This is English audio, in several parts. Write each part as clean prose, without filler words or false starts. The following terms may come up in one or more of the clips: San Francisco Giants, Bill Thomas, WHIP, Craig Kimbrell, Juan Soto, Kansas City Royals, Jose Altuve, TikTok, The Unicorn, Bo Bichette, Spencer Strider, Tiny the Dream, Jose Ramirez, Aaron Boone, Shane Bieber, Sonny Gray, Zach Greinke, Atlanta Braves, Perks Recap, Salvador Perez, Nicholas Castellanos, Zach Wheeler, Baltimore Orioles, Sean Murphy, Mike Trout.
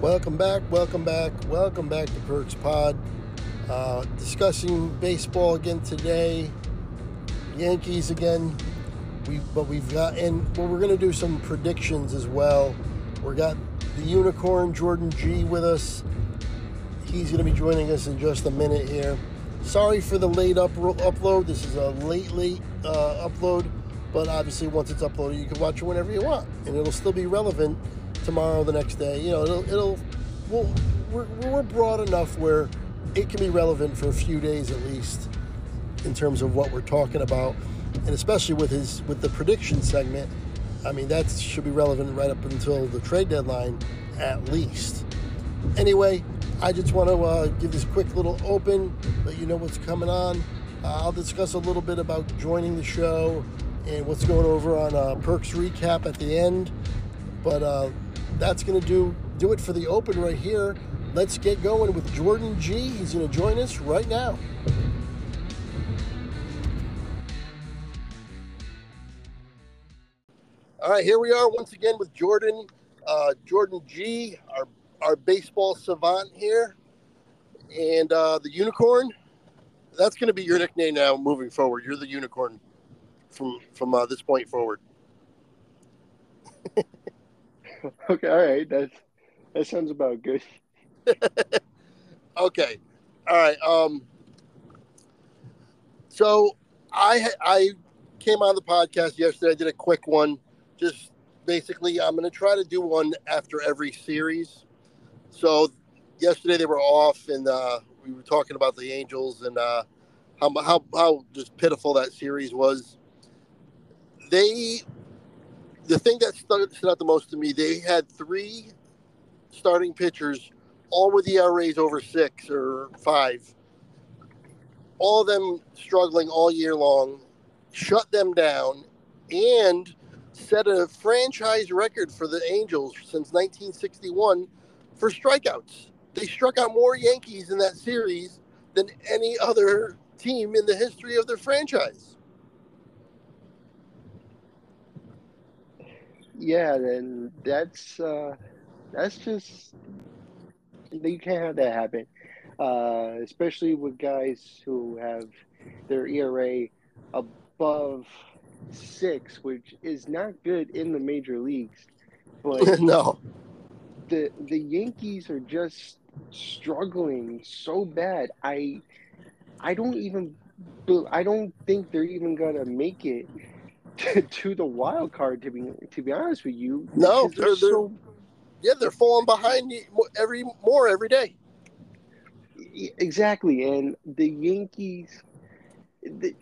Welcome back to Perks Pod. Discussing baseball again today. Yankees again. We're going to do some predictions as well. We got the unicorn Jordan G with us. He's going to be joining us in just a minute here. Sorry for the late upload. This is a late upload, but obviously once it's uploaded, you can watch it whenever you want, and it'll still be relevant tomorrow, the next day. You know, we're broad enough where it can be relevant for a few days at least in terms of what we're talking about, and especially with the prediction segment. I mean, that should be relevant right up until the trade deadline at least. Anyway, I just want to give this quick little open, let you know what's coming on. I'll discuss a little bit about joining the show and what's going over on Perks Recap at the end. But that's going to do it for the open right here. Let's get going with Jordan G. He's going to join us right now. All right, here we are once again with Jordan G, our baseball savant here, and the unicorn. That's going to be your nickname now moving forward. You're the unicorn from this point forward. Okay, all right. That sounds about good. Okay, all right. So I came on the podcast yesterday. I did a quick one. Just basically, I'm going to try to do one after every series. So yesterday they were off, and we were talking about the Angels and how just pitiful that series was. The thing that stood out the most to me, they had three starting pitchers, all with ERAs over 6 or 5. All of them struggling all year long, shut them down, and set a franchise record for the Angels since 1961 for strikeouts. They struck out more Yankees in that series than any other team in the history of their franchise. Yeah, and that's just, you can't have that happen, especially with guys who have their ERA above 6, which is not good in the major leagues. But no. The Yankees are just struggling so bad. I don't think they're even gonna make it to the wild card. To be honest with you, no, they're falling behind every day. Exactly, and the Yankees, it's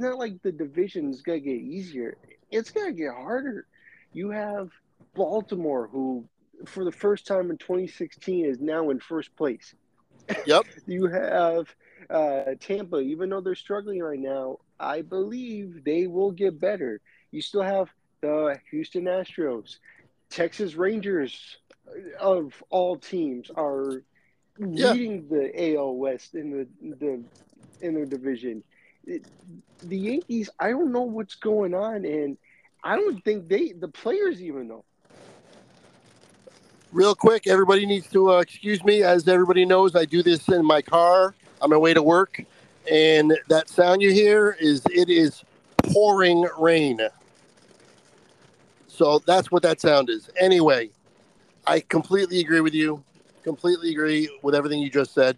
not like the division's gonna get easier. It's gonna get harder. You have Baltimore, who for the first time in 2016 is now in first place. Yep. You have Tampa, even though they're struggling right now, I believe they will get better. You still have the Houston Astros. Texas Rangers, of all teams, are leading the AL West in the division. The Yankees, I don't know what's going on, and I don't think the players even know. Real quick, everybody needs to excuse me. As everybody knows, I do this in my car on my way to work, and that sound you hear is pouring rain. So that's what that sound is. Anyway, I completely agree with you. Completely agree with everything you just said.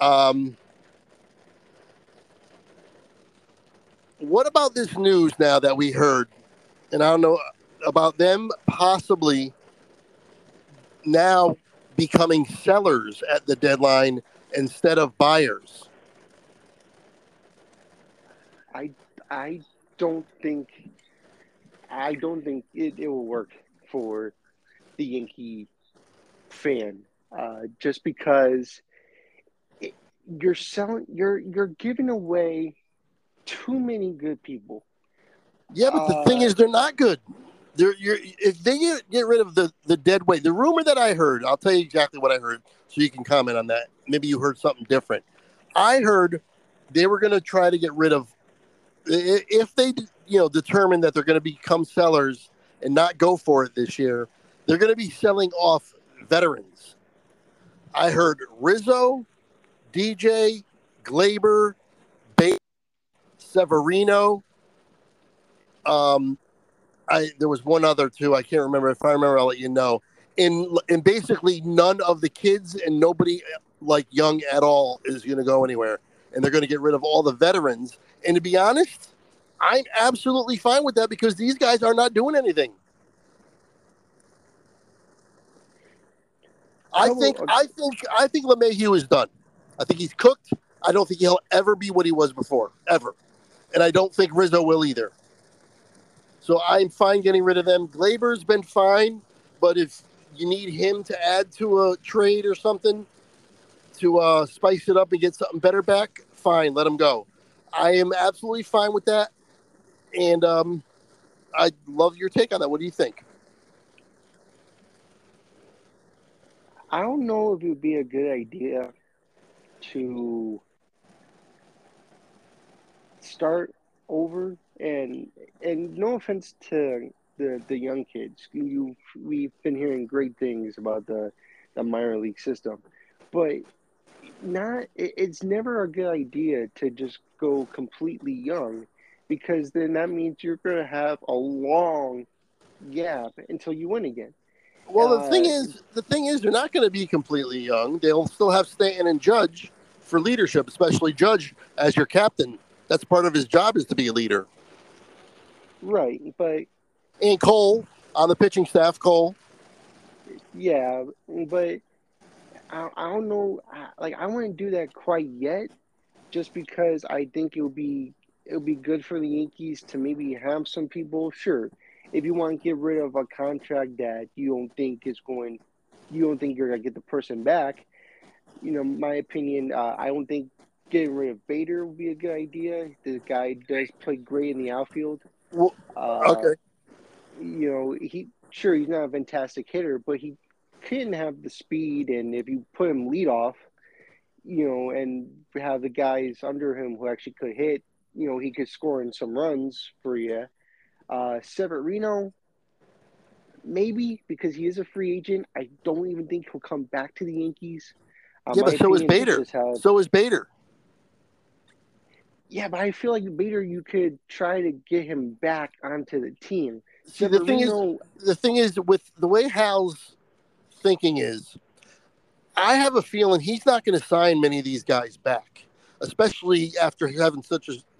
What about this news now that we heard? And I don't know about them possibly now becoming sellers at the deadline instead of buyers. I don't think it will work for the Yankee fan, just because you're giving away too many good people. Yeah, but the thing is, they're not good. If they get rid of the dead weight, the rumor that I heard, I'll tell you exactly what I heard so you can comment on that. Maybe you heard something different. I heard they were going to try to get rid of, if they determine that they're going to become sellers and not go for it this year, They're going to be selling off veterans. I heard Rizzo, DJ, Gleyber, Bader, Severino. There was one other too. I can't remember. If I remember, I'll let you know. And basically none of the kids and nobody like young at all is going to go anywhere. And they're going to get rid of all the veterans. And to be honest, I'm absolutely fine with that because these guys are not doing anything. I think LeMahieu is done. I think he's cooked. I don't think he'll ever be what he was before, ever. And I don't think Rizzo will either. So I'm fine getting rid of them. Gleyber's been fine, but if you need him to add to a trade or something to spice it up and get something better back, fine, let him go. I am absolutely fine with that, and I love your take on that. What do you think? I don't know if it would be a good idea to start over. And no offense to the young kids, we've been hearing great things about the minor league system, but it's never a good idea to just go completely young, because then that means you're going to have a long gap until you win again. Well, the thing is, they're not going to be completely young. They'll still have Stanton and Judge for leadership, especially Judge as your captain. That's part of his job, is to be a leader. Right, but... And Cole, on the pitching staff, Cole. Yeah, but I don't know. I wouldn't do that quite yet, just because I think it'll be good for the Yankees to maybe have some people. Sure, if you want to get rid of a contract that you don't think you're going to get the person back. You know, my opinion, I don't think getting rid of Bader would be a good idea. The guy does play great in the outfield. Well, okay. You know, he's not a fantastic hitter, but he couldn't have the speed. And if you put him leadoff, you know, and have the guys under him who actually could hit, you know, he could score in some runs for you. Severino, maybe, because he is a free agent. I don't even think he'll come back to the Yankees. Yeah, but so is Bader. Yeah, but I feel like Bader, you could try to get him back onto the team. See, the thing is, with the way Hal's thinking is, I have a feeling he's not going to sign many of these guys back, especially after having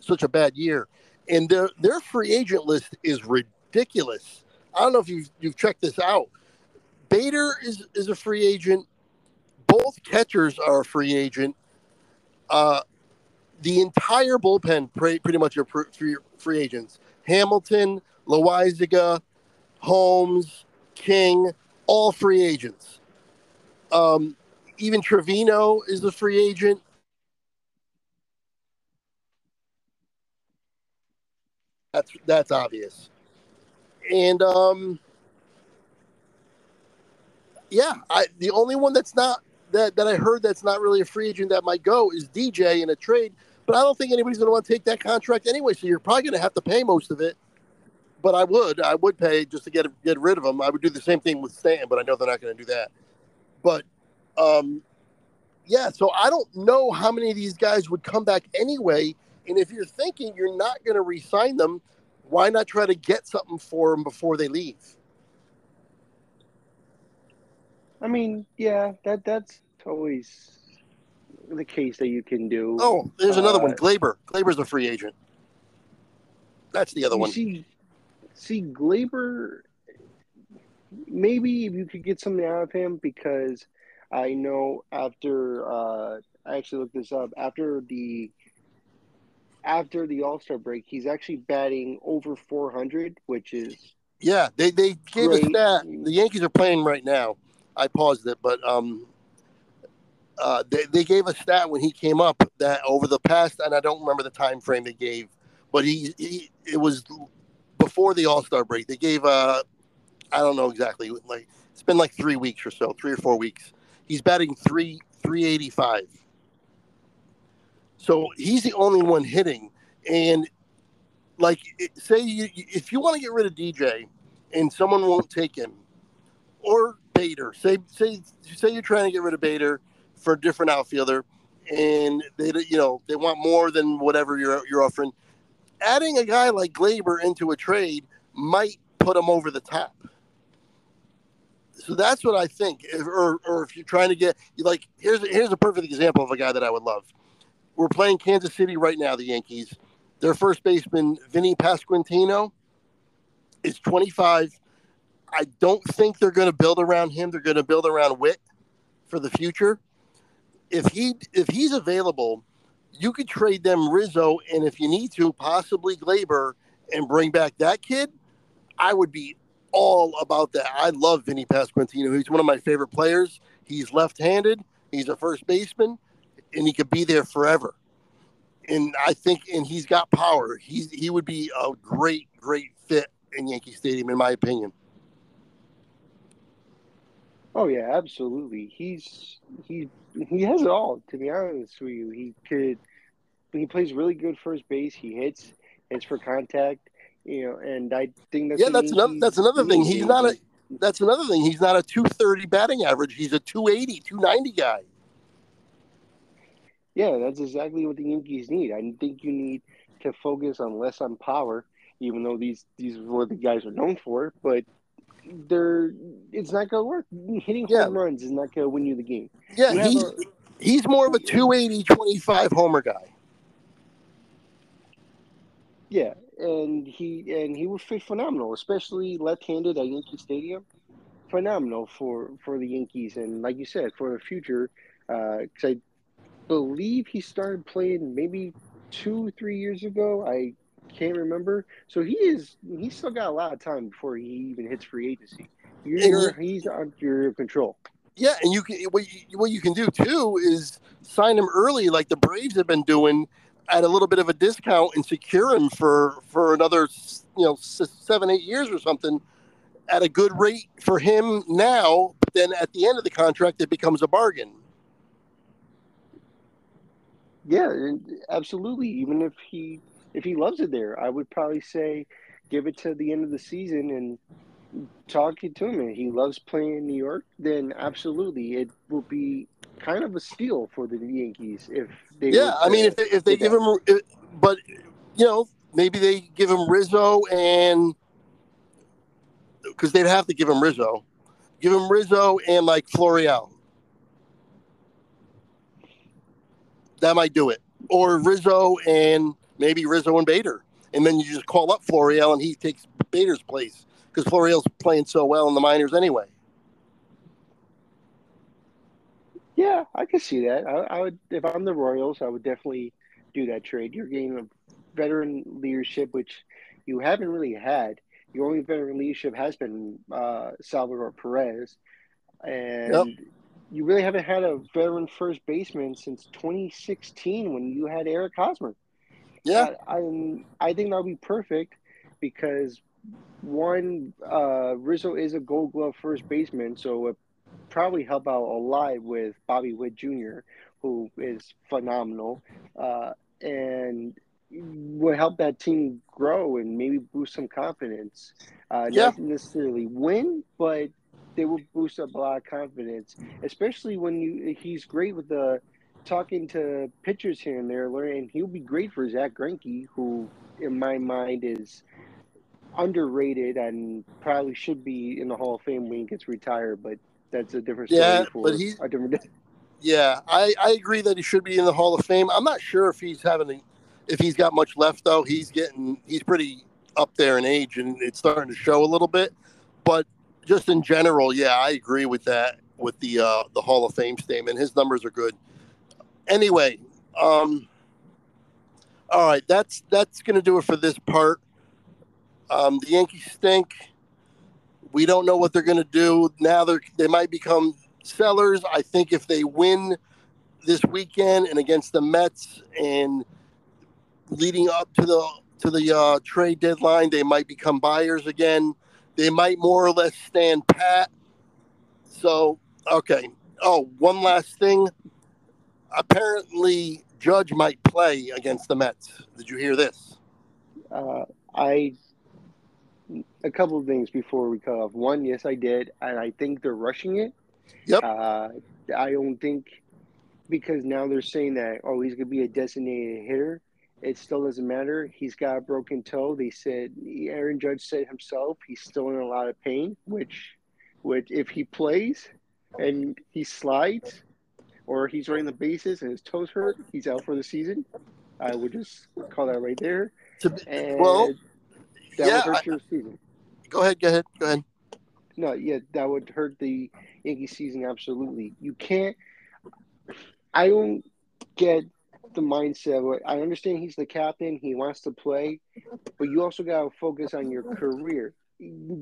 such a bad year. And their free agent list is ridiculous. I don't know if you've checked this out. Bader is a free agent. Both catchers are a free agent. The entire bullpen pretty much are free agents. Hamilton, Loaizaga, Holmes, King, all free agents. Even Trevino is a free agent. That's obvious. And the only one that's not that I heard that's not really a free agent that might go is DJ in a trade. But I don't think anybody's going to want to take that contract anyway. So you're probably going to have to pay most of it. But I would pay just to get rid of him. I would do the same thing with Stanton, but I know they're not going to do that. But, so I don't know how many of these guys would come back anyway. And if you're thinking you're not going to re-sign them, why not try to get something for them before they leave? I mean, yeah, that's always the case that you can do. Oh, there's another one. Gleyber. Gleyber's a free agent. That's the other one. See, Gleyber, maybe if you could get something out of him, because I know after I actually looked this up, after the All-Star break, he's actually batting over 400, which is they gave us that. The Yankees are playing right now. I paused it, but they gave a stat when he came up that over the past, and I don't remember the time frame they gave, but it was before the All-Star break. They gave I don't know exactly, like it's been like 3 weeks or so, 3 or 4 weeks. He's batting 385. So he's the only one hitting, and say if you want to get rid of DJ and someone won't take him, or Bader. Say you're trying to get rid of Bader for a different outfielder, and they want more than whatever you're offering. Adding a guy like Gleyber into a trade might put him over the top. So that's what I think. Or if you're trying to get like, here's a perfect example of a guy that I would love. We're playing Kansas City right now, the Yankees. Their first baseman, Vinny Pasquantino, is 25. I don't think they're going to build around him. They're going to build around Witt for the future. If he's available, you could trade them Rizzo, and if you need to, possibly Gleyber, and bring back that kid. I would be all about that. I love Vinny Pasquantino. He's one of my favorite players. He's left-handed. He's a first baseman, and he could be there forever. And I think, and he's got power. He would be a great, great fit in Yankee Stadium, in my opinion. Oh yeah, absolutely. He has it all. To be honest with you, he plays really good first base. He hits. It's for contact. And I think that's another thing. He's not a 230 batting average. He's a 280, 290 guy. Yeah, that's exactly what the Yankees need. I think you need to focus on less on power, even though these are what the guys are known for. But it's not going to work. Hitting home runs is not going to win you the game. Yeah, he's more of a 280, 25 homer guy. Yeah, and he would fit phenomenal, especially left-handed at Yankee Stadium. Phenomenal for the Yankees, and like you said, for the future, because I believe he started playing maybe 2-3 years ago. I can't remember. So he's still got a lot of time before he even hits free agency. He's under control. Yeah, and you can what you can do too is sign him early, like the Braves have been doing, at a little bit of a discount, and secure him for another 7-8 years or something at a good rate for him now. But then at the end of the contract, it becomes a bargain. Yeah, absolutely. Even if he loves it there, I would probably say give it to the end of the season and talk it to him. And if he loves playing in New York, then absolutely it will be kind of a steal for the Yankees if they. Yeah, I mean, if they give him, but maybe they give him Rizzo, and because they'd have to give him Rizzo and like Florial. That might do it. Or Rizzo and maybe Rizzo and Bader. And then you just call up Florial and he takes Bader's place because Florial's playing so well in the minors anyway. Yeah, I could see that. I would, if I'm the Royals, I would definitely do that trade. You're getting veteran leadership, which you haven't really had. Your only veteran leadership has been Salvador Perez. And you really haven't had a veteran first baseman since 2016 when you had Eric Hosmer. Yeah. I think that would be perfect because, one, Rizzo is a Gold Glove first baseman, so it probably help out a lot with Bobby Witt Jr., who is phenomenal, and would help that team grow and maybe boost some confidence. Not necessarily win, but they will boost up a lot of confidence, especially when he's great with the talking to pitchers here and there, and he'll be great for Zach Greinke, who in my mind is underrated and probably should be in the Hall of Fame when he gets retired, but that's a different story. Yeah, I agree that he should be in the Hall of Fame. I'm not sure if he's got much left though. He's pretty up there in age, and it's starting to show a little bit, but just in general, yeah, I agree with that, with the Hall of Fame statement. His numbers are good. Anyway, all right, that's going to do it for this part. The Yankees stink. We don't know what they're going to do. Now they might become sellers. I think if they win this weekend and against the Mets and leading up to the trade deadline, they might become buyers again. They might more or less stand pat. So, okay. Oh, one last thing. Apparently, Judge might play against the Mets. Did you hear this? I a couple of things before we cut off. One, yes, I did, and I think they're rushing it. Yep. I don't think because now they're saying that, oh, he's going to be a designated hitter. It still doesn't matter. He's got a broken toe. They said Aaron Judge said himself he's still in a lot of pain, which if he plays and he slides or he's running the bases and his toes hurt, he's out for the season. I would just call that right there. And well, that would hurt your season. Go ahead. No, yeah, that would hurt the Yankee season absolutely. You can't – I don't get the mindset. I understand he's the captain. He wants to play. But you also got to focus on your career.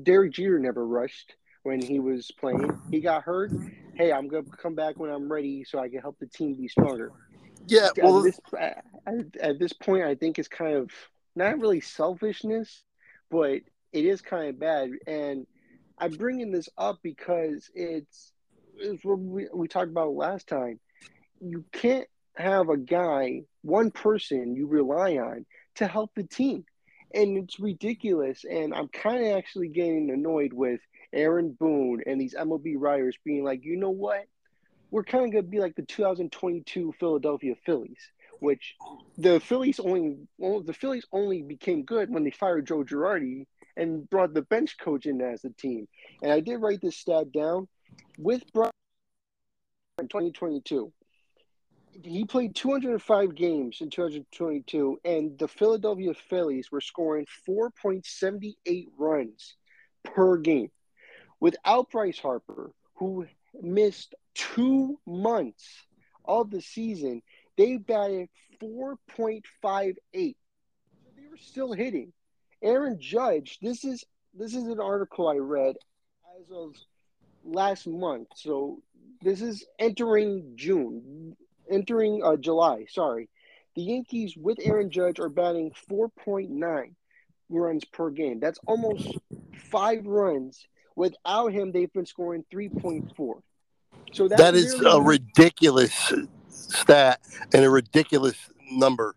Derek Jeter never rushed when he was playing. He got hurt. Hey, I'm going to come back when I'm ready so I can help the team be stronger. Yeah, well, at this point, I think it's kind of not really selfishness, but it is kind of bad. And I'm bringing this up because it's what we talked about last time. You can't have a guy, one person you rely on to help the team. And it's ridiculous. And I'm kind of actually getting annoyed with Aaron Boone and these MLB writers being like, you know what? We're kind of going to be like the 2022 Philadelphia Phillies, which the Phillies only became good when they fired Joe Girardi and brought the bench coach in as the team. And I did write this stat down. With Brian in 2022, he played 205 games in 2022, and the Philadelphia Phillies were scoring 4.78 runs per game. Without Bryce Harper, who missed 2 months of the season, they batted 4.58. They were still hitting. Aaron Judge, this is an article I read as of last month. So this is entering July. The Yankees with Aaron Judge are batting 4.9 runs per game. That's almost 5 runs. Without him, they've been scoring 3.4. So that is a ridiculous stat and a ridiculous number.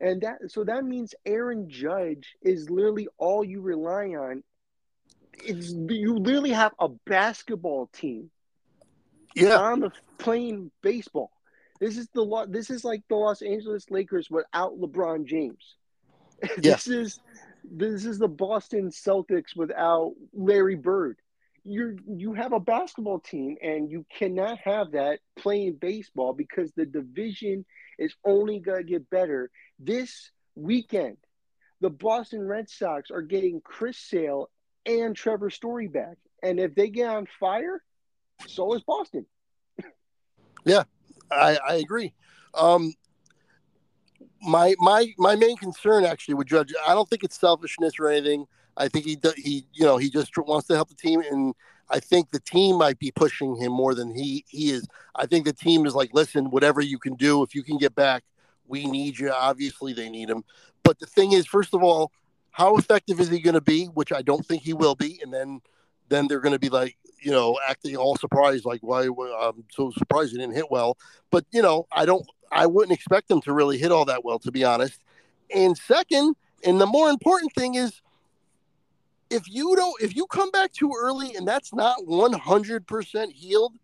And that means Aaron Judge is literally all you rely on. You literally have a basketball team. Yeah, playing baseball. This is like the Los Angeles Lakers without LeBron James. This is the Boston Celtics without Larry Bird. You have a basketball team, and you cannot have that playing baseball because the division is only going to get better. This weekend, the Boston Red Sox are getting Chris Sale and Trevor Story back. And if they get on fire, so is Boston. Yeah, I agree. My main concern actually with Judge, I don't think it's selfishness or anything. I think he just wants to help the team, and I think the team might be pushing him more than he is. I think the team is like, listen, whatever you can do, if you can get back, we need you. Obviously, they need him. But the thing is, first of all, how effective is he going to be? Which I don't think he will be. And then they're going to be like, you know, acting all surprised, like, why I'm so surprised he didn't hit well. But you know, I wouldn't expect him to really hit all that well, to be honest. And second, and the more important thing is, if you come back too early and that's not 100% healed,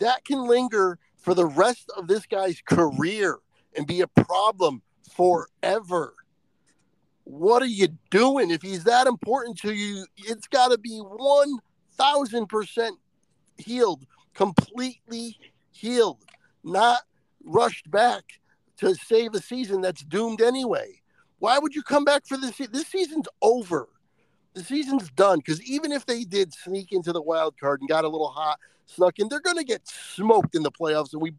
that can linger for the rest of this guy's career and be a problem forever. What are you doing? If he's that important to you, it's got to be 1,000% healed, completely healed, not rushed back to save a season that's doomed anyway. Why would you come back for this? This season's over. The season's done, because even if they did sneak into the wild card and got a little hot, snuck in, they're going to get smoked in the playoffs, and we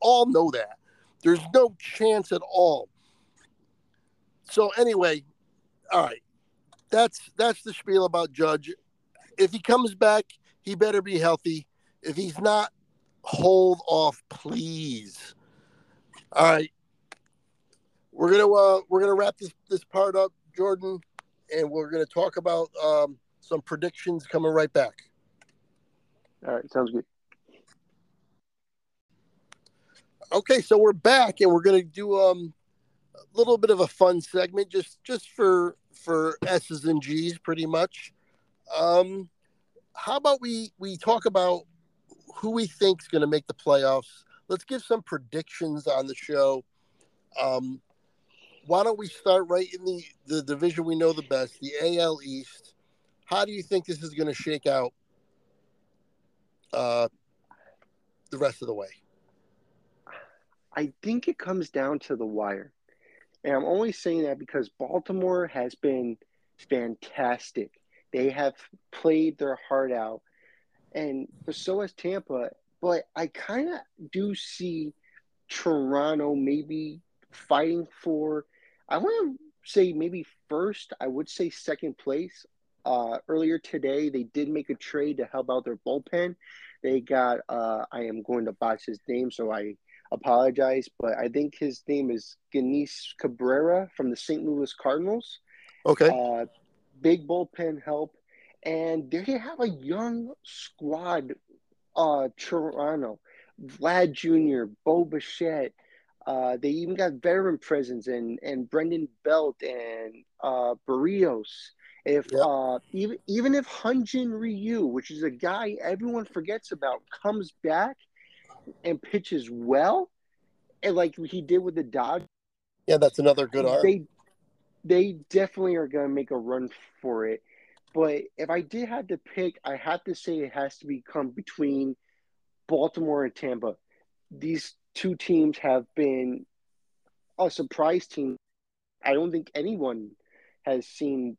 all know that. There's no chance at all. So anyway, all right, that's the spiel about Judge. If he comes back, he better be healthy. If he's not, hold off, please. All right, we're gonna wrap this part up, Jordan. And we're going to talk about some predictions coming right back. All right. Sounds good. Okay. So we're back, and we're going to do a little bit of a fun segment just for for S's and G's pretty much. How about we talk about who we think is going to make the playoffs? Let's give some predictions on the show. Why don't we start right in the division we know the best, the AL East. How do you think this is going to shake out the rest of the way? I think it comes down to the wire. And I'm only saying that because Baltimore has been fantastic. They have played their heart out. And so has Tampa. But I kind of do see Toronto maybe fighting for, I want to say maybe first, I would say second place. Earlier today, they did make a trade to help out their bullpen. They got, I am going to botch his name, so I apologize, but I think his name is Genies Cabrera from the St. Louis Cardinals. Okay. Big bullpen help. And they have a young squad, Toronto, Vlad Jr., Bo Bichette. They even got veteran presence and Brendan Belt and Barrios. Even if Hyun-Jin Ryu, which is a guy everyone forgets about, comes back and pitches well, and like he did with the Dodgers. Yeah, that's another good arm. They definitely are going to make a run for it. But if I did have to pick, I have to say it has to become between Baltimore and Tampa. These two teams have been a surprise team. I don't think anyone has seen.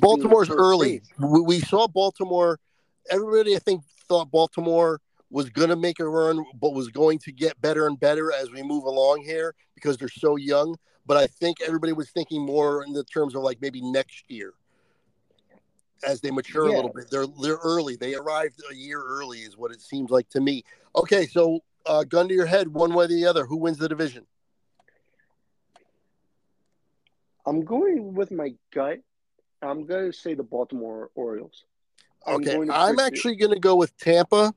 Baltimore's early. We saw Baltimore. Everybody, I think, thought Baltimore was going to make a run, but was going to get better and better as we move along here because they're so young. But I think everybody was thinking more in the terms of like maybe next year as they mature a little bit. They're early. They arrived a year early is what it seems like to me. Okay, so gun to your head, one way or the other, who wins the division? I'm going with my gut. I'm going to say the Baltimore Orioles. I'm actually going to go with Tampa,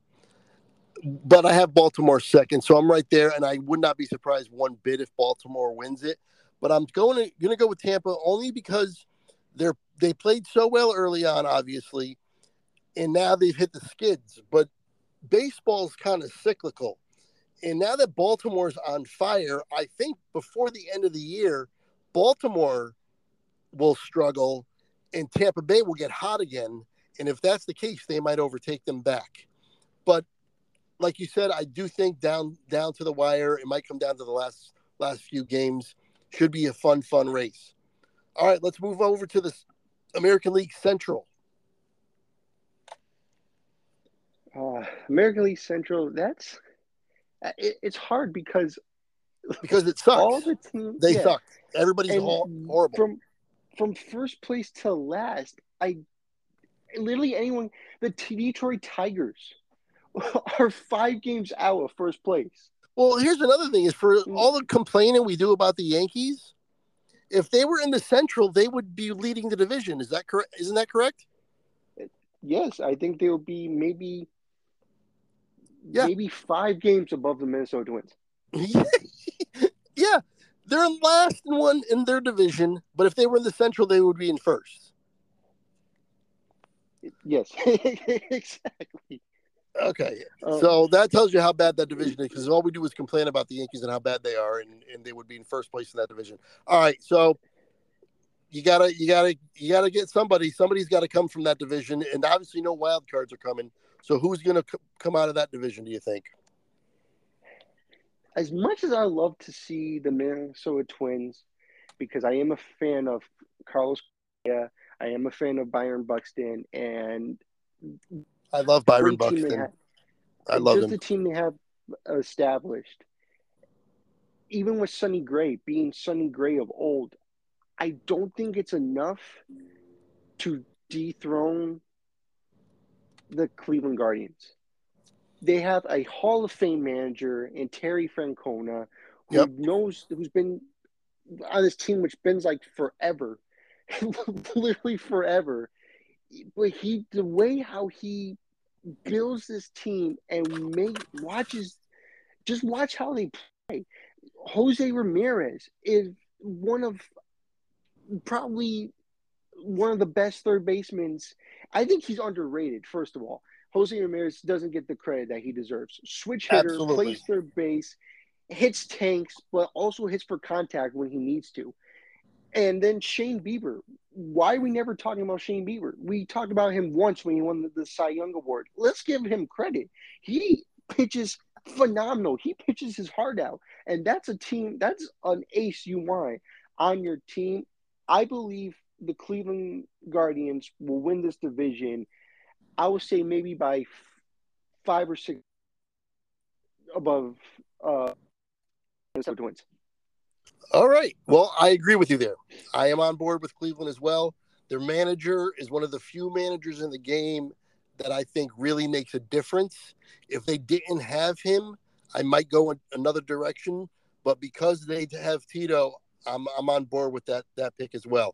but I have Baltimore second, so I'm right there, and I would not be surprised one bit if Baltimore wins it. But I'm going to go with Tampa only because they played so well early on, obviously, and now they've hit the skids. But baseball is kind of cyclical, and now that Baltimore's on fire, I think before the end of the year, Baltimore will struggle. And Tampa Bay will get hot again. And if that's the case, they might overtake them back. But like you said, I do think down to the wire, it might come down to the last few games. Should be a fun race. All right, let's move over to the American League Central. American League Central, that's it's hard because it sucks. All the teams, they suck. Everybody's horrible. From first place to last, the Detroit Tigers are 5 games out of first place. Well, here's another thing is for all the complaining we do about the Yankees, if they were in the Central, they would be leading the division. Is that correct? Isn't that correct? Yes, I think they'll be maybe 5 games above the Minnesota Twins. Yeah. They're in last one in their division, but if they were in the Central, they would be in first. Yes, exactly. Okay, so that tells you how bad that division is, because all we do is complain about the Yankees and how bad they are, and they would be in first place in that division. All right, so you gotta get somebody. Somebody's got to come from that division, and obviously no wild cards are coming. So who's going to come out of that division, do you think? As much as I love to see the Minnesota Twins, because I am a fan of Carlos Correa, I am a fan of Byron Buxton, and I love Byron Buxton. I love him. Just the team they have established, even with Sonny Gray being Sonny Gray of old, I don't think it's enough to dethrone the Cleveland Guardians. They have a Hall of Fame manager in Terry Francona, who knows, who's been on this team, which been like forever, literally forever. But the way how he builds this team and watch how they play. Jose Ramirez is one of probably one of the best third basemen. I think he's underrated, first of all. Jose Ramirez doesn't get the credit that he deserves. Switch hitter, absolutely, plays third base, hits tanks, but also hits for contact when he needs to. And then Shane Bieber. Why are we never talking about Shane Bieber? We talked about him once when he won the Cy Young Award. Let's give him credit. He pitches phenomenal. He pitches his heart out. And that's a team, that's an ace you want on your team. I believe the Cleveland Guardians will win this division. I would say maybe by 5 or 6 above Minnesota Twins. All right. Well, I agree with you there. I am on board with Cleveland as well. Their manager is one of the few managers in the game that I think really makes a difference. If they didn't have him, I might go in another direction. But because they have Tito, I'm on board with that pick as well.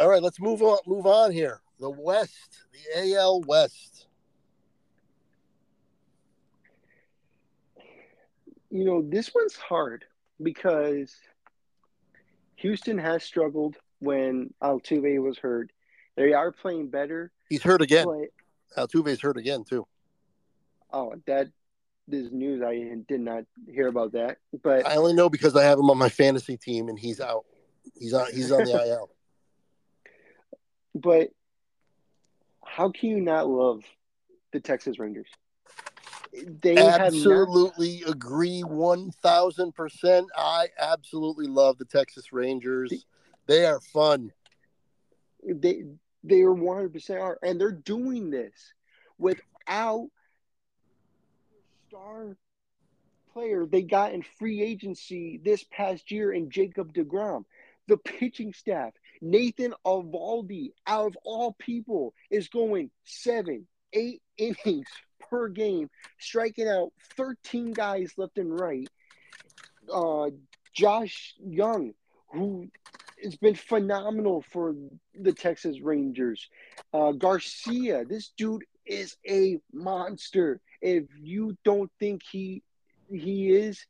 All right, let's move on here. The West, the AL West. You know, this one's hard because Houston has struggled when Altuve was hurt. They are playing better. He's hurt again. Altuve's hurt again, too. Oh, that is news. I did not hear about that. But I only know because I have him on my fantasy team, and he's out. He's on the IL. But how can you not love the Texas Rangers? They absolutely agree 1,000%. I absolutely love the Texas Rangers. They are fun. They are 100% are, and they're doing this without star player they got in free agency this past year in Jacob deGrom. The pitching staff, Nathan Eovaldi, out of all people, is going 7-8 innings per game, striking out 13 guys left and right. Josh Young, who has been phenomenal for the Texas Rangers. Garcia, this dude is a monster. If you don't think he is,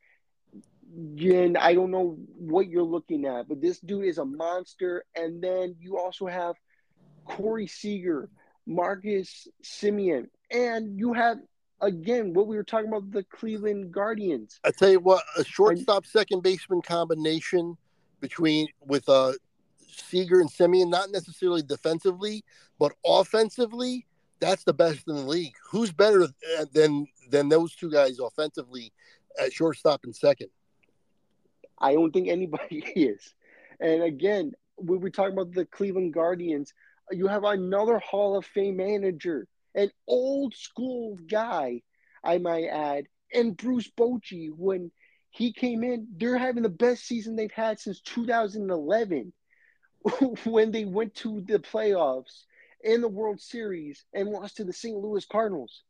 and I don't know what you're looking at, but this dude is a monster. And then you also have Corey Seager, Marcus Semien, and you have, again, what we were talking about, the Cleveland Guardians. I tell you what, a shortstop, second baseman combination with Seager and Semien, not necessarily defensively, but offensively, that's the best in the league. Who's better than those two guys offensively at shortstop and second? I don't think anybody is. And again, when we're talking about the Cleveland Guardians, you have another Hall of Fame manager, an old school guy, I might add, and Bruce Bochy. When he came in, they're having the best season they've had since 2011 when they went to the playoffs and the World Series and lost to the St. Louis Cardinals.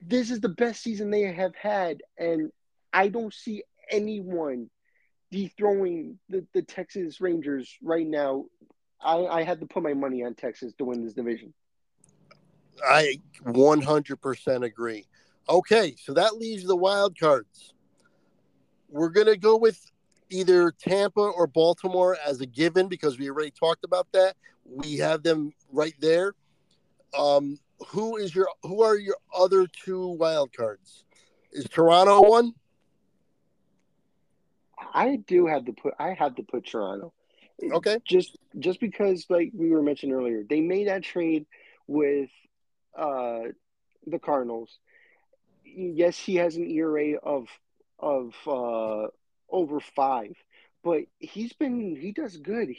This is the best season they have had, and I don't see anyone dethrowing the Texas Rangers right now. I had to put my money on Texas to win this division. I 100% agree. Okay, so that leaves the wild cards. We're going to go with either Tampa or Baltimore as a given because we already talked about that. We have them right there. Who are your other two wild cards? Is Toronto one? I have to put Toronto. Okay. Just because, like we were mentioning earlier, they made that trade with the Cardinals. Yes, he has an ERA of over 5, but he does good.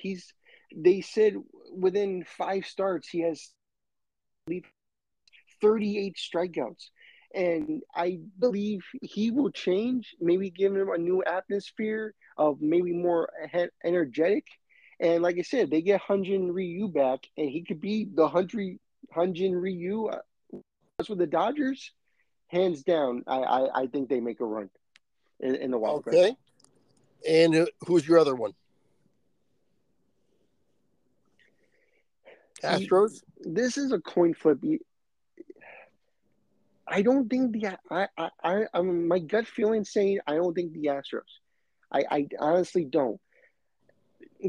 They said within 5 starts he has 38 strikeouts. And I believe he will change, maybe give him a new atmosphere of maybe more energetic. And like I said, they get Hyun-Jin Ryu back, and he could be the Hyun-Jin Ryu. As with the Dodgers, hands down, I think they make a run in the wild card. Okay. And who's your other one? Astros? This is a coin flip. I don't think my gut feeling saying I don't think the Astros. I honestly don't.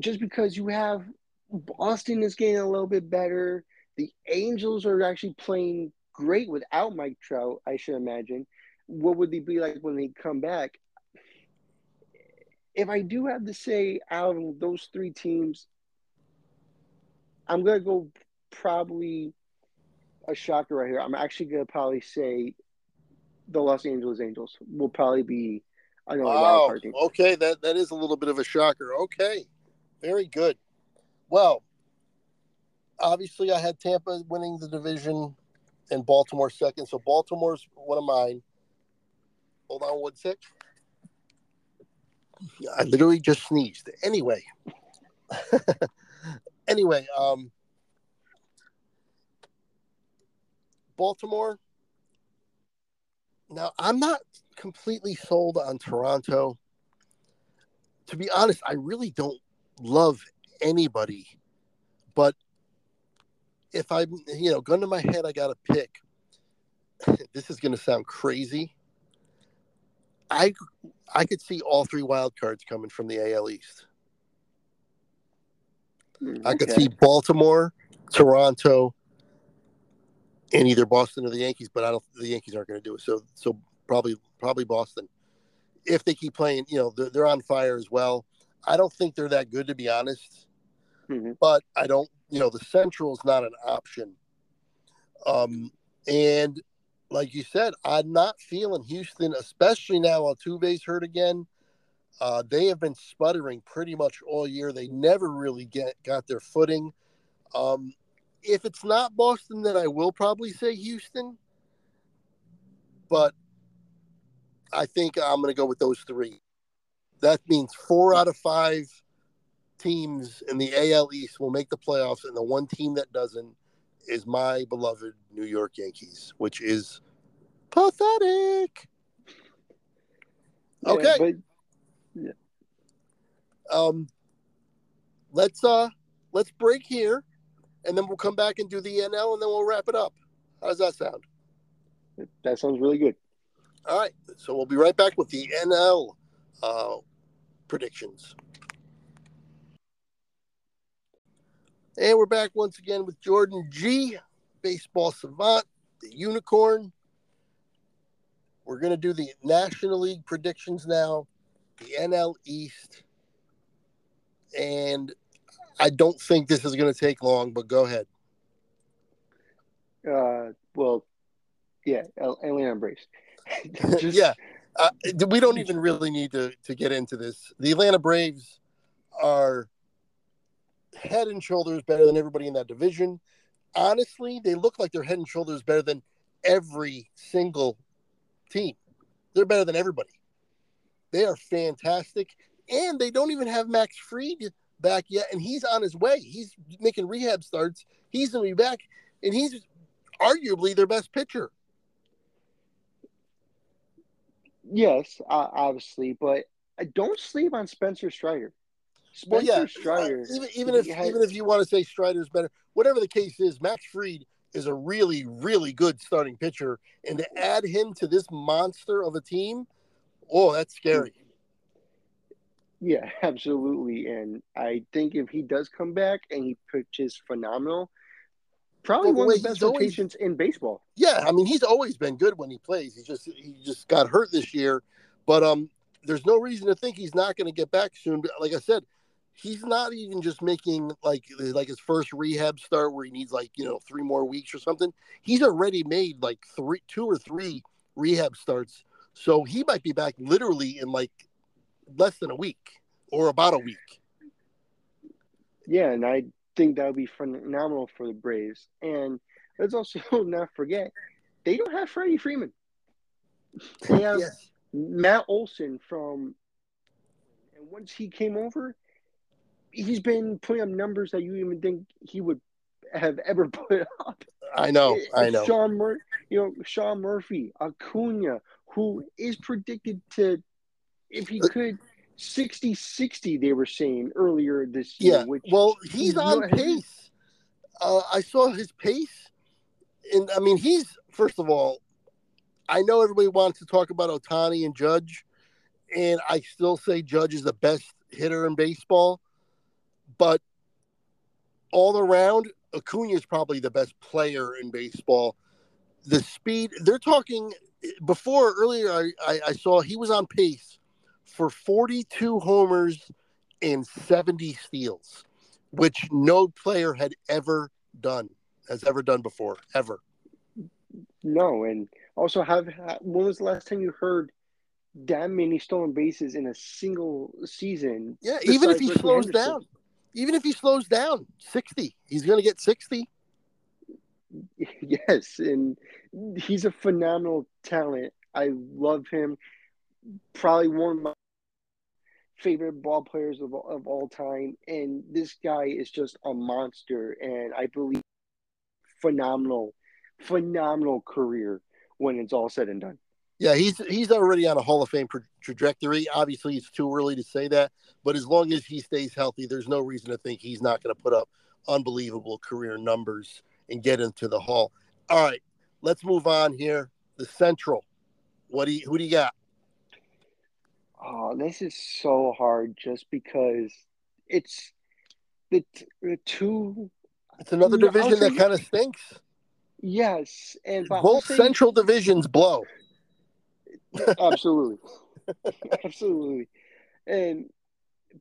just because you have Boston is getting a little bit better. The Angels are actually playing great without Mike Trout, I should imagine. What would they be like when they come back? If I do have to say out of those three teams, I'm going to go probably a shocker right here. I'm actually going to probably say the Los Angeles Angels will probably be another wild card team. Okay, that is a little bit of a shocker. Okay, very good. Well, obviously I had Tampa winning the division and Baltimore second, so Baltimore's one of mine. Hold on one sec. I literally just sneezed. Anyway. Baltimore. Now, I'm not completely sold on Toronto. To be honest, I really don't love anybody. But if I'm, gun to my head, I got to pick. This is going to sound crazy. I could see all three wild cards coming from the AL East. Okay. I could see Baltimore, Toronto, and either Boston or the Yankees, but the Yankees aren't going to do it. So probably Boston. If they keep playing, they're on fire as well. I don't think they're that good, to be honest. Mm-hmm. But I don't, the Central is not an option. And like you said, I'm not feeling Houston, especially now Altuve's hurt again. They have been sputtering pretty much all year. They never really got their footing. If it's not Boston, then I will probably say Houston. But I think I'm going to go with those three. That means 4 out of 5 teams in the AL East will make the playoffs, and the one team that doesn't is my beloved New York Yankees, which is pathetic. Okay. Yeah, let's break here, and then we'll come back and do the NL, and then we'll wrap it up. How does that sound? That sounds really good. All right. So we'll be right back with the NL predictions. And we're back once again with Jordan G, baseball savant, the unicorn. We're going to do the National League predictions now, the NL East. And I don't think this is going to take long, but go ahead. Atlanta Braves. Yeah. We don't even really need to get into this. The Atlanta Braves are head and shoulders better than everybody in that division. Honestly, they look like they're head and shoulders better than every single team. They're better than everybody. They are fantastic. And they don't even have Max Fried back yet, and he's on his way. He's making rehab starts. He's going to be back, and he's arguably their best pitcher. Yes, obviously, but don't sleep on Spencer Strider. Strider. Even if you want to say Strider's better, whatever the case is, Max Fried is a really, really good starting pitcher, and to add him to this monster of a team, that's scary. Yeah, absolutely, and I think if he does come back and he pitches phenomenal, probably one of the best rotations in baseball. Yeah, I mean, he's always been good when he plays. He just got hurt this year, but there's no reason to think he's not going to get back soon. But like I said, he's not even just making like his first rehab start where he needs 3 more weeks or something. He's already made 2 or 3 rehab starts. So he might be back literally in less than a week or about a week. Yeah. And I think that would be phenomenal for the Braves. And let's also not forget, they don't have Freddie Freeman. They have Matt Olson and once he came over, he's been putting up numbers that you even think he would have ever put up. I know. Sean Murphy, Acuna, who is predicted to, if he could, 60-60, they were saying earlier this year. Yeah, he's on pace. I saw his pace. And, I mean, first of all, I know everybody wants to talk about Ohtani and Judge, and I still say Judge is the best hitter in baseball. But all around, Acuna is probably the best player in baseball. The speed, they're talking before earlier, I saw he was on pace for 42 homers and 70 steals, which no player had ever done, has ever done before, ever. No, and also when was the last time you heard that many stolen bases in a single season? Yeah, even if he slows down. Even if he slows down, 60. He's going to get 60. Yes, and he's a phenomenal talent. I love him. Probably one of my favorite ball players of all time. And this guy is just a monster. And I believe phenomenal career when it's all said and done. Yeah, he's already on a Hall of Fame trajectory. Obviously, it's too early to say that, but as long as he stays healthy, there's no reason to think he's not going to put up unbelievable career numbers and get into the Hall. All right, let's move on here. The Central. Who do you got? Oh, this is so hard just because it's the two. It's another division that kind of stinks. Yes, and both Central divisions blow. Absolutely. And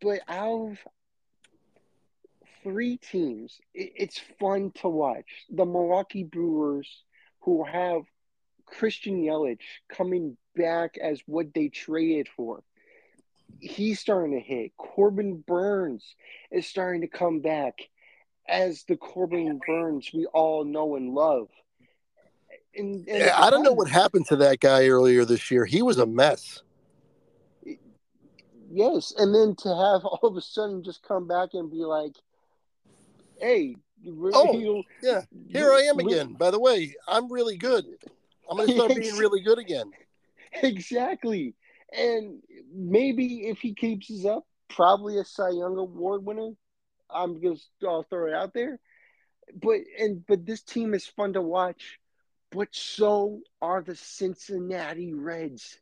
but out of three teams, it's fun to watch. The Milwaukee Brewers, who have Christian Yelich coming back as what they traded for, he's starting to hit. Corbin Burnes is starting to come back as the Corbin Burnes we all know and love. And I don't know what happened to that guy earlier this year. He was a mess. Yes, and then to have all of a sudden just come back and be like, hey. Here I am again. By the way, I'm really good. I'm going to start being really good again. Exactly. And maybe if he keeps this up, probably a Cy Young Award winner. I'll throw it out there. But this team is fun to watch. But so are the Cincinnati Reds.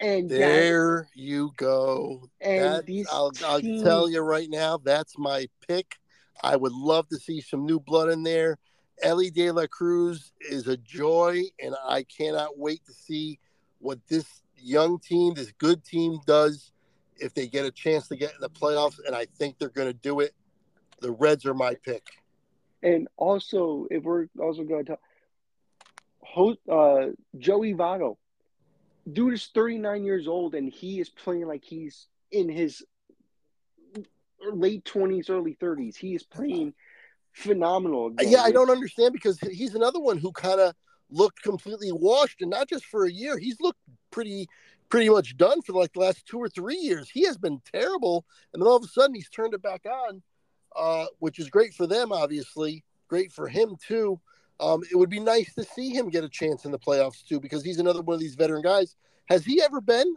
And there you go. And I'll tell you right now, that's my pick. I would love to see some new blood in there. Ellie De La Cruz is a joy, and I cannot wait to see what this young team, this good team does if they get a chance to get in the playoffs, and I think they're going to do it. The Reds are my pick. And also, if we're also going to talk – Joey Votto, dude is 39 years old and he is playing like he's in his late 20s, early 30s. He is playing phenomenal. Again. Yeah, I don't understand because he's another one who kind of looked completely washed, and not just for a year. He's looked pretty much done for like the last 2 or 3 years. He has been terrible, and then all of a sudden he's turned it back on, which is great for them, obviously. Great for him, too. It would be nice to see him get a chance in the playoffs, too, because he's another one of these veteran guys. Has he ever gotten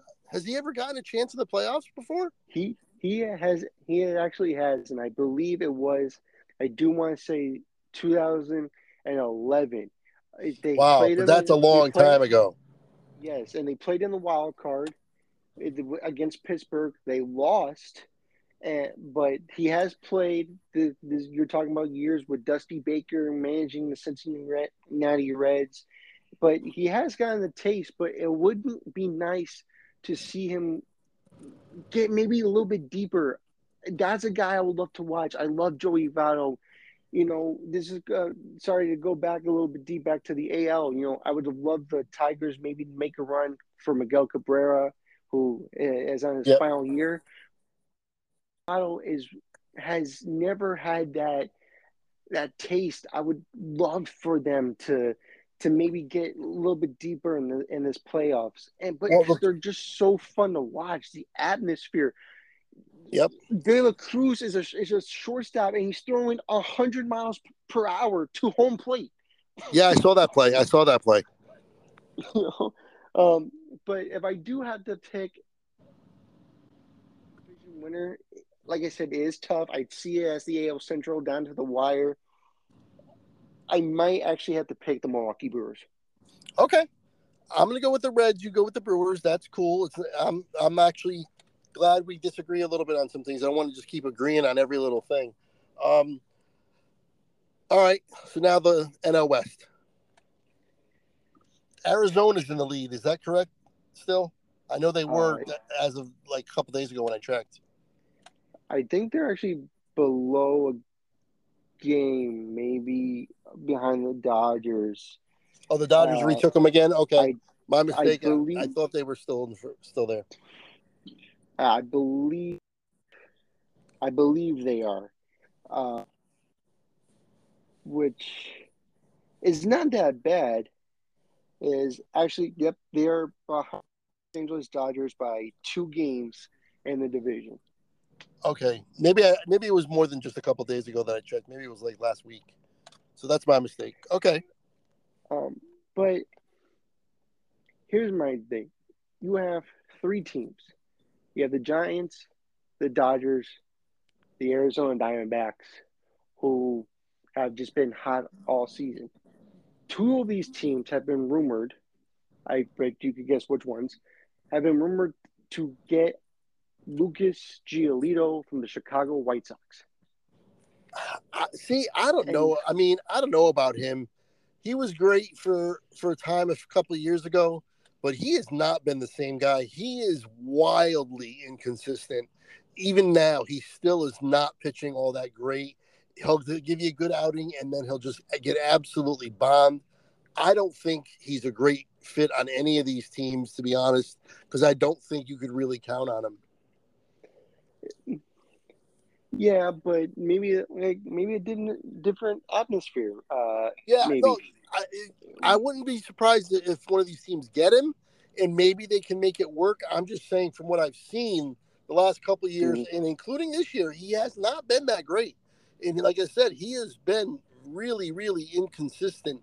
a chance in the playoffs before? He actually has, and I believe it was, I do want to say 2011. That's a long time ago. Yes, and they played in the wild card against Pittsburgh. They lost, but he has played. You're talking about years with Dusty Baker managing the Cincinnati Reds, but he has gotten the taste. But it wouldn't be nice to see him get maybe a little bit deeper. That's a guy I would love to watch. I love Joey Votto. You know, this is sorry to go back a little bit deep back to the AL. You know, I would have loved the Tigers maybe to make a run for Miguel Cabrera, who is on his final year. Votto has never had that taste. I would love for them to maybe get a little bit deeper in this playoffs. But they're just so fun to watch. The atmosphere. Yep. De La Cruz is a shortstop, and he's throwing 100 miles per hour to home plate. Yeah, I saw that play. You know? But if I do have to pick division winner. Like I said, it is tough. I'd see it as the AL Central down to the wire. I might actually have to pick the Milwaukee Brewers. Okay. I'm going to go with the Reds. You go with the Brewers. That's cool. I'm actually glad we disagree a little bit on some things. I want to just keep agreeing on every little thing. All right, so now the NL West. Arizona's in the lead. Is that correct still? I know they were as of like a couple days ago when I tracked. I think they're actually below a game, maybe behind the Dodgers. Oh, the Dodgers retook them again? Okay. My mistake. I thought they were still there. I believe they are, which is not that bad. Is actually, yep, they are behind Los Angeles Dodgers by 2 games in the division. Okay, maybe it was more than just a couple of days ago that I checked. Maybe it was like last week. So that's my mistake. Okay, but here's my thing: you have 3 teams. You have the Giants, the Dodgers, the Arizona Diamondbacks, who have just been hot all season. 2 of these teams have been rumored, I bet you could guess which ones, have been rumored to get Lucas Giolito from the Chicago White Sox. I don't know. I mean, I don't know about him. He was great for a time a couple of years ago. But he has not been the same guy. He is wildly inconsistent. Even now, he still is not pitching all that great. He'll give you a good outing, and then he'll just get absolutely bombed. I don't think he's a great fit on any of these teams, to be honest, because I don't think you could really count on him. Yeah, but maybe it didn't different atmosphere. Maybe. No. I wouldn't be surprised if one of these teams get him, and maybe they can make it work. I'm just saying from what I've seen the last couple of years, and including this year, he has not been that great. And like I said, he has been really, really inconsistent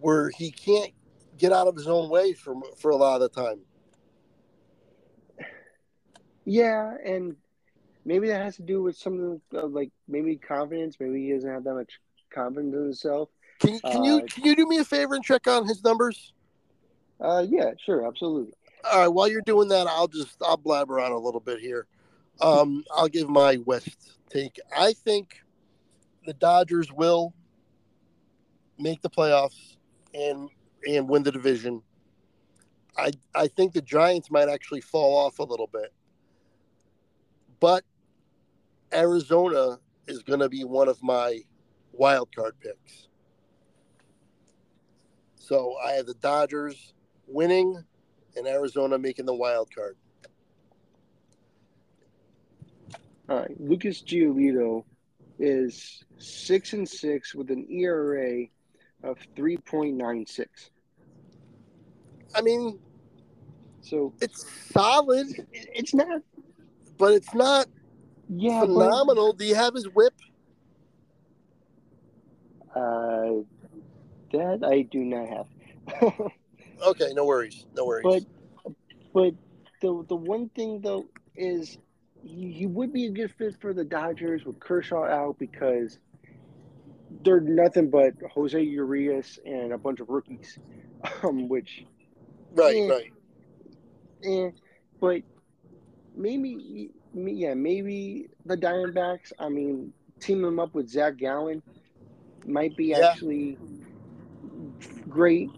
where he can't get out of his own way for a lot of the time. Yeah, and maybe that has to do with something of like maybe confidence. Maybe he doesn't have that much confidence in himself. Can you do me a favor and check on his numbers? Yeah, sure, absolutely. All right, while you're doing that, I'll blabber on a little bit here. I'll give my West take. I think the Dodgers will make the playoffs and win the division. I think the Giants might actually fall off a little bit, but Arizona is going to be one of my wild card picks. So I have the Dodgers winning and Arizona making the wild card. All right. Lucas Giolito is 6-6 with an ERA of 3.96. I mean, so it's solid. It's not. But it's not phenomenal. But do you have his whip? That I do not have. Okay, no worries. But the one thing, though, is he would be a good fit for the Dodgers with Kershaw out because they're nothing but Jose Urias and a bunch of rookies, which... Right. But maybe the Diamondbacks, I mean, team them up with Zach Gallen might be actually... great,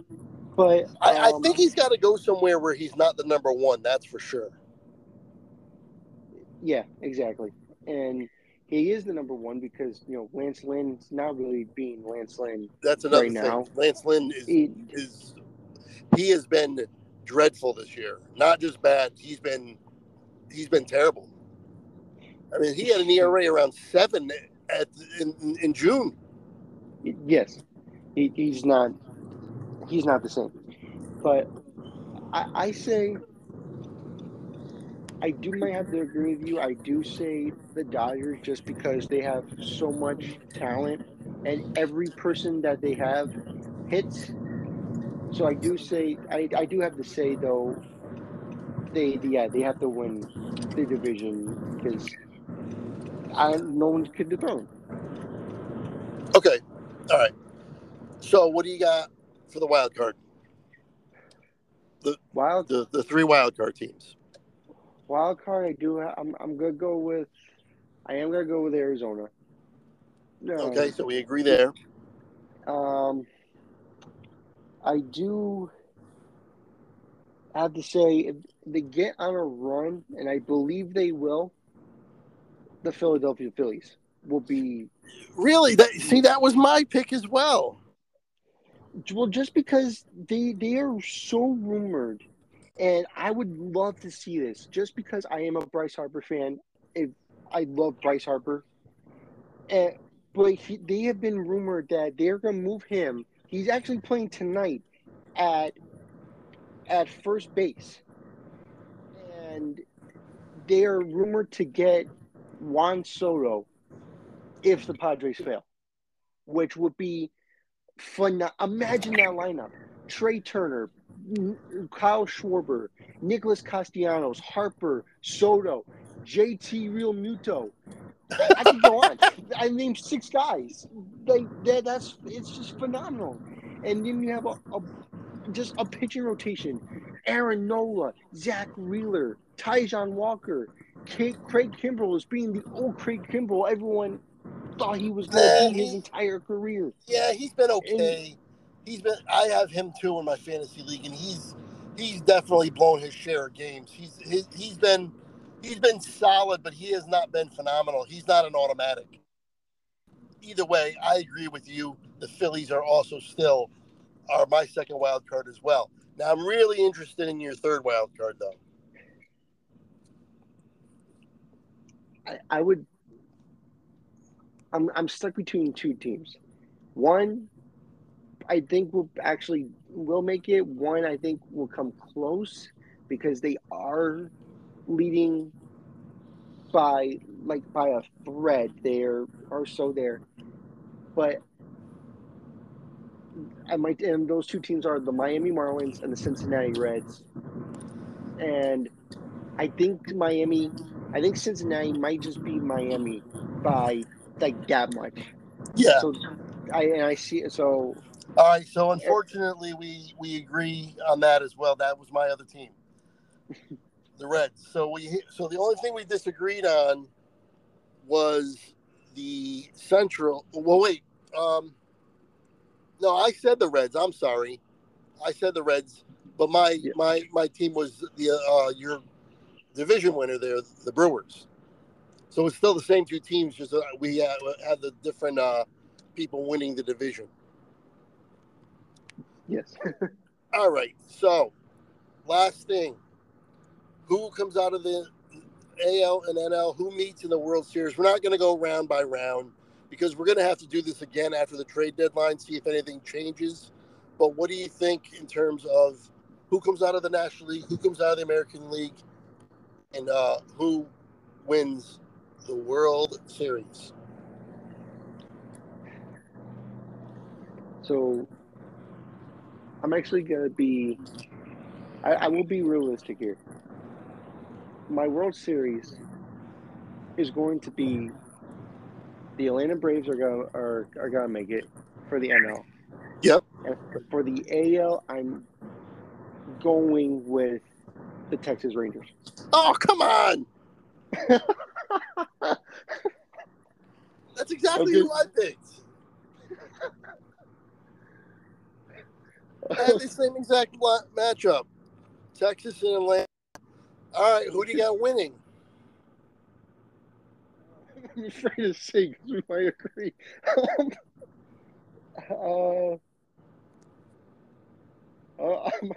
but I think he's got to go somewhere where he's not the number one. That's for sure. Yeah, exactly. And he is the number one because Lance Lynn's not really being Lance Lynn. That's another thing. Now. Lance Lynn is he has been dreadful this year. Not just bad. He's been terrible. I mean, he had an ERA around 7 in June. Yes. He's not the same. But I say I do might have to agree with you. I do say the Dodgers just because they have so much talent and every person that they have hits. So I do say I do have to say though they have to win the division because no one could dethrone. Okay. All right. So, what do you got for the wild card? The 3 wild card teams. Wild card, I do. I'm gonna go with. I am gonna go with Arizona. No. Okay, so we agree there. I do have to say, if they get on a run, and I believe they will, the Philadelphia Phillies will be. Really? That was my pick as well. Well, just because they are so rumored, and I would love to see this, just because I am a Bryce Harper fan. I love Bryce Harper. And, but they have been rumored that they're going to move him. He's actually playing tonight at first base. And they are rumored to get Juan Soto if the Padres fail, which would be fun. Imagine that lineup. Trey Turner, Kyle Schwarber, Nicholas Castellanos, Harper, Soto, JT Realmuto. I can go on. I named six guys. It's just phenomenal. And then you have a pitching rotation. Aaron Nola, Zach Wheeler, Taijuan Walker, Craig Kimbrell is being the old Craig Kimbrell everyone thought he was going to be his entire career. Yeah, he's been okay. I have him too in my fantasy league, and he's definitely blown his share of games. He's been solid, but he has not been phenomenal. He's not an automatic. Either way, I agree with you. The Phillies are also still my second wild card as well. Now, I'm really interested in your third wild card, though. I would. I'm stuck between two teams. One, I think will make it. One, I think will come close because they are leading by a thread there or so there, but I might. And those two teams are the Miami Marlins and the Cincinnati Reds. And I think Cincinnati might just be Miami by like that much. Yeah. So I see. So all right. So unfortunately, we agree on that as well. That was my other team. The Reds. So the only thing we disagreed on was the Central. Well, wait. No, I said the Reds. I'm sorry, I said the Reds. But my team was your division winner there, the Brewers. So it's still the same two teams. Just we had the different people winning the division. Yes. All right. So last thing. Who comes out of the AL and NL? Who meets in the World Series? We're not going to go round by round because we're going to have to do this again after the trade deadline, see if anything changes. But what do you think in terms of who comes out of the National League, who comes out of the American League, and who wins the World Series? So I'm actually going to be – I will be realistic here. My World Series is going to be the Atlanta Braves are gonna make it for the NL. Yep. And for the AL, I'm going with the Texas Rangers. Oh, come on! That's exactly who I picked. I had the same exact matchup: Texas and Atlanta. All right, who do you got winning? I'm afraid to say because we might agree.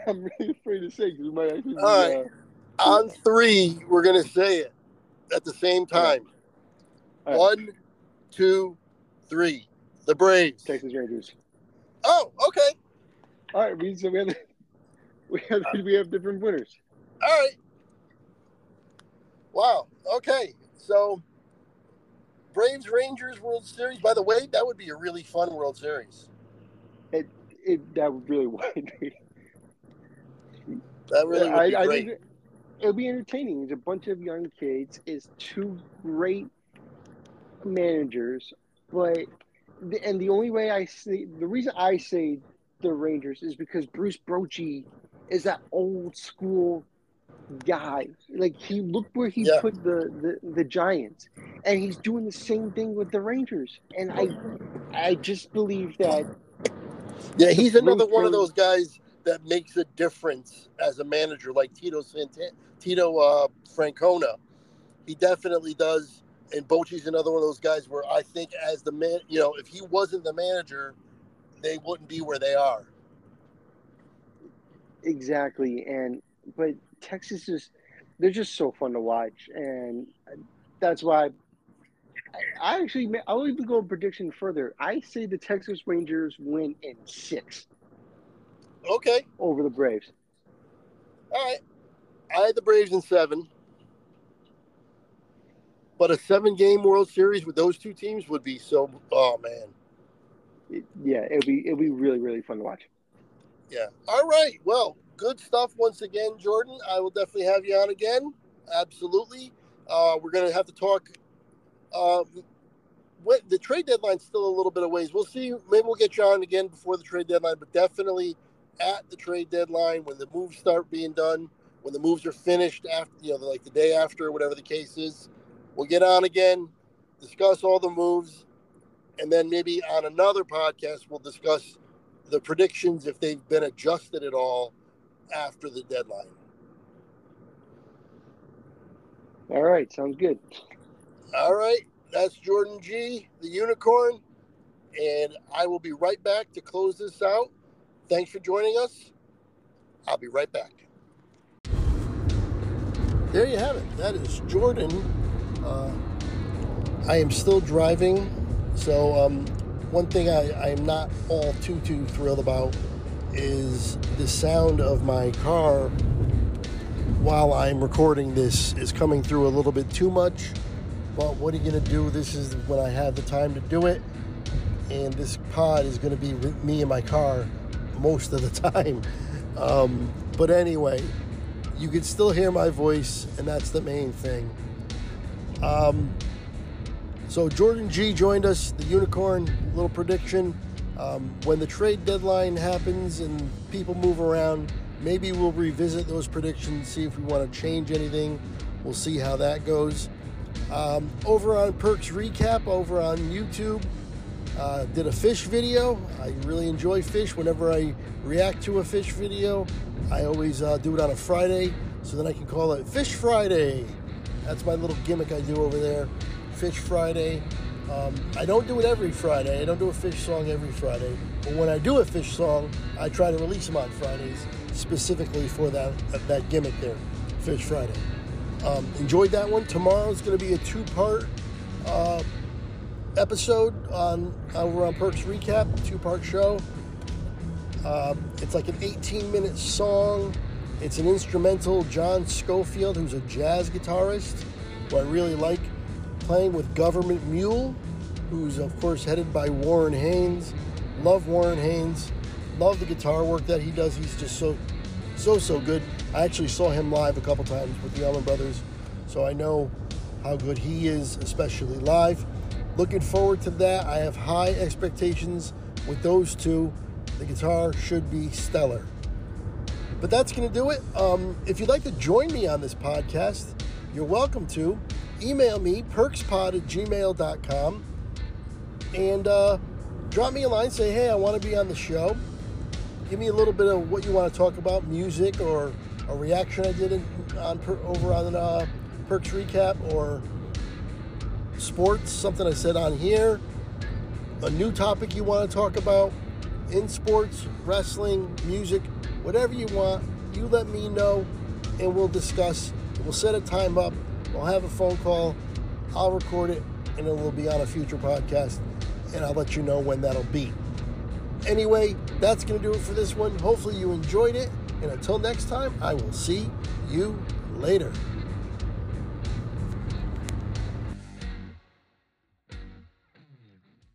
I'm really afraid to say because we might actually. All right, on three, we're going to say it at the same time. All right. One, two, three. The Braves. Texas Rangers. Oh, okay. All right, so we have different winners. All right. Wow. Okay. So, Braves Rangers World Series. By the way, that would be a really fun World Series. That really would be. That really would be great. It would be entertaining. It's a bunch of young kids. It's two great managers, and the only way the reason I say the Rangers is because Bruce Bochy is that old school guy. Like, he looked where he put the Giants, and he's doing the same thing with the Rangers. And I just believe that. Yeah, he's another one of those guys that makes a difference as a manager, like Tito Francona. He definitely does. And Bochy's another one of those guys where I think as the man, you know, if he wasn't the manager, they wouldn't be where they are. Exactly. But Texas is, they're just so fun to watch. And that's why I'll even go a prediction further. I say the Texas Rangers win in 6. Okay. Over the Braves. All right. I had the Braves in 7. But a 7-game World Series with those two teams would be so. Oh man, it'd be really, really fun to watch. Yeah. All right. Well, good stuff once again, Jordan. I will definitely have you on again. Absolutely. We're gonna have to talk. The trade deadline's still a little bit of ways. We'll see. Maybe we'll get you on again before the trade deadline, but definitely at the trade deadline when the moves start being done, when the moves are finished after, you know, like the day after, whatever the case is. We'll get on again, discuss all the moves, and then maybe on another podcast we'll discuss the predictions if they've been adjusted at all after the deadline. All right, sounds good. All right, that's Jordan G, the Unicorn, and I will be right back to close this out. Thanks for joining us. I'll be right back. There you have it. That is Jordan. I am still driving, so one thing I am not all too thrilled about is the sound of my car while I'm recording this is coming through a little bit too much, but what are you going to do? This is when I have the time to do it, and this pod is going to be with me in my car most of the time. But anyway, you can still hear my voice, and that's the main thing. So Jordan G joined us, the Unicorn, little prediction. When the trade deadline happens and people move around, maybe we'll revisit those predictions, see if we want to change anything. We'll see how that goes. Over on Perks Recap, over on YouTube, did a fish video. I really enjoy fish. Whenever I react to a fish video, I always do it on a Friday, so then I can call it Fish Friday. That's my little gimmick I do over there, Fish Friday. I don't do it every Friday. I don't do a fish song every Friday. But when I do a fish song, I try to release them on Fridays, specifically for that gimmick there, Fish Friday. Enjoyed that one. Tomorrow's going to be a 2-part episode over on Perks Recap, 2-part show. It's like an 18-minute song. It's an instrumental, John Schofield, who's a jazz guitarist, who I really like, playing with Government Mule, who's, of course, headed by Warren Haynes. Love Warren Haynes. Love the guitar work that he does. He's just so good. I actually saw him live a couple times with the Allman Brothers, so I know how good he is, especially live. Looking forward to that. I have high expectations with those two. The guitar should be stellar. But that's going to do it. If you'd like to join me on this podcast, you're welcome to. Email me, perkspod@gmail.com, and drop me a line. Say, hey, I want to be on the show. Give me a little bit of what you want to talk about, music or a reaction I did over on Perks Recap, or sports, something I said on here, a new topic you want to talk about in sports, wrestling, music. Whatever you want, you let me know, and we'll discuss. We'll set a time up. We'll have a phone call. I'll record it, and it will be on a future podcast, and I'll let you know when that'll be. Anyway, that's going to do it for this one. Hopefully you enjoyed it, and until next time, I will see you later.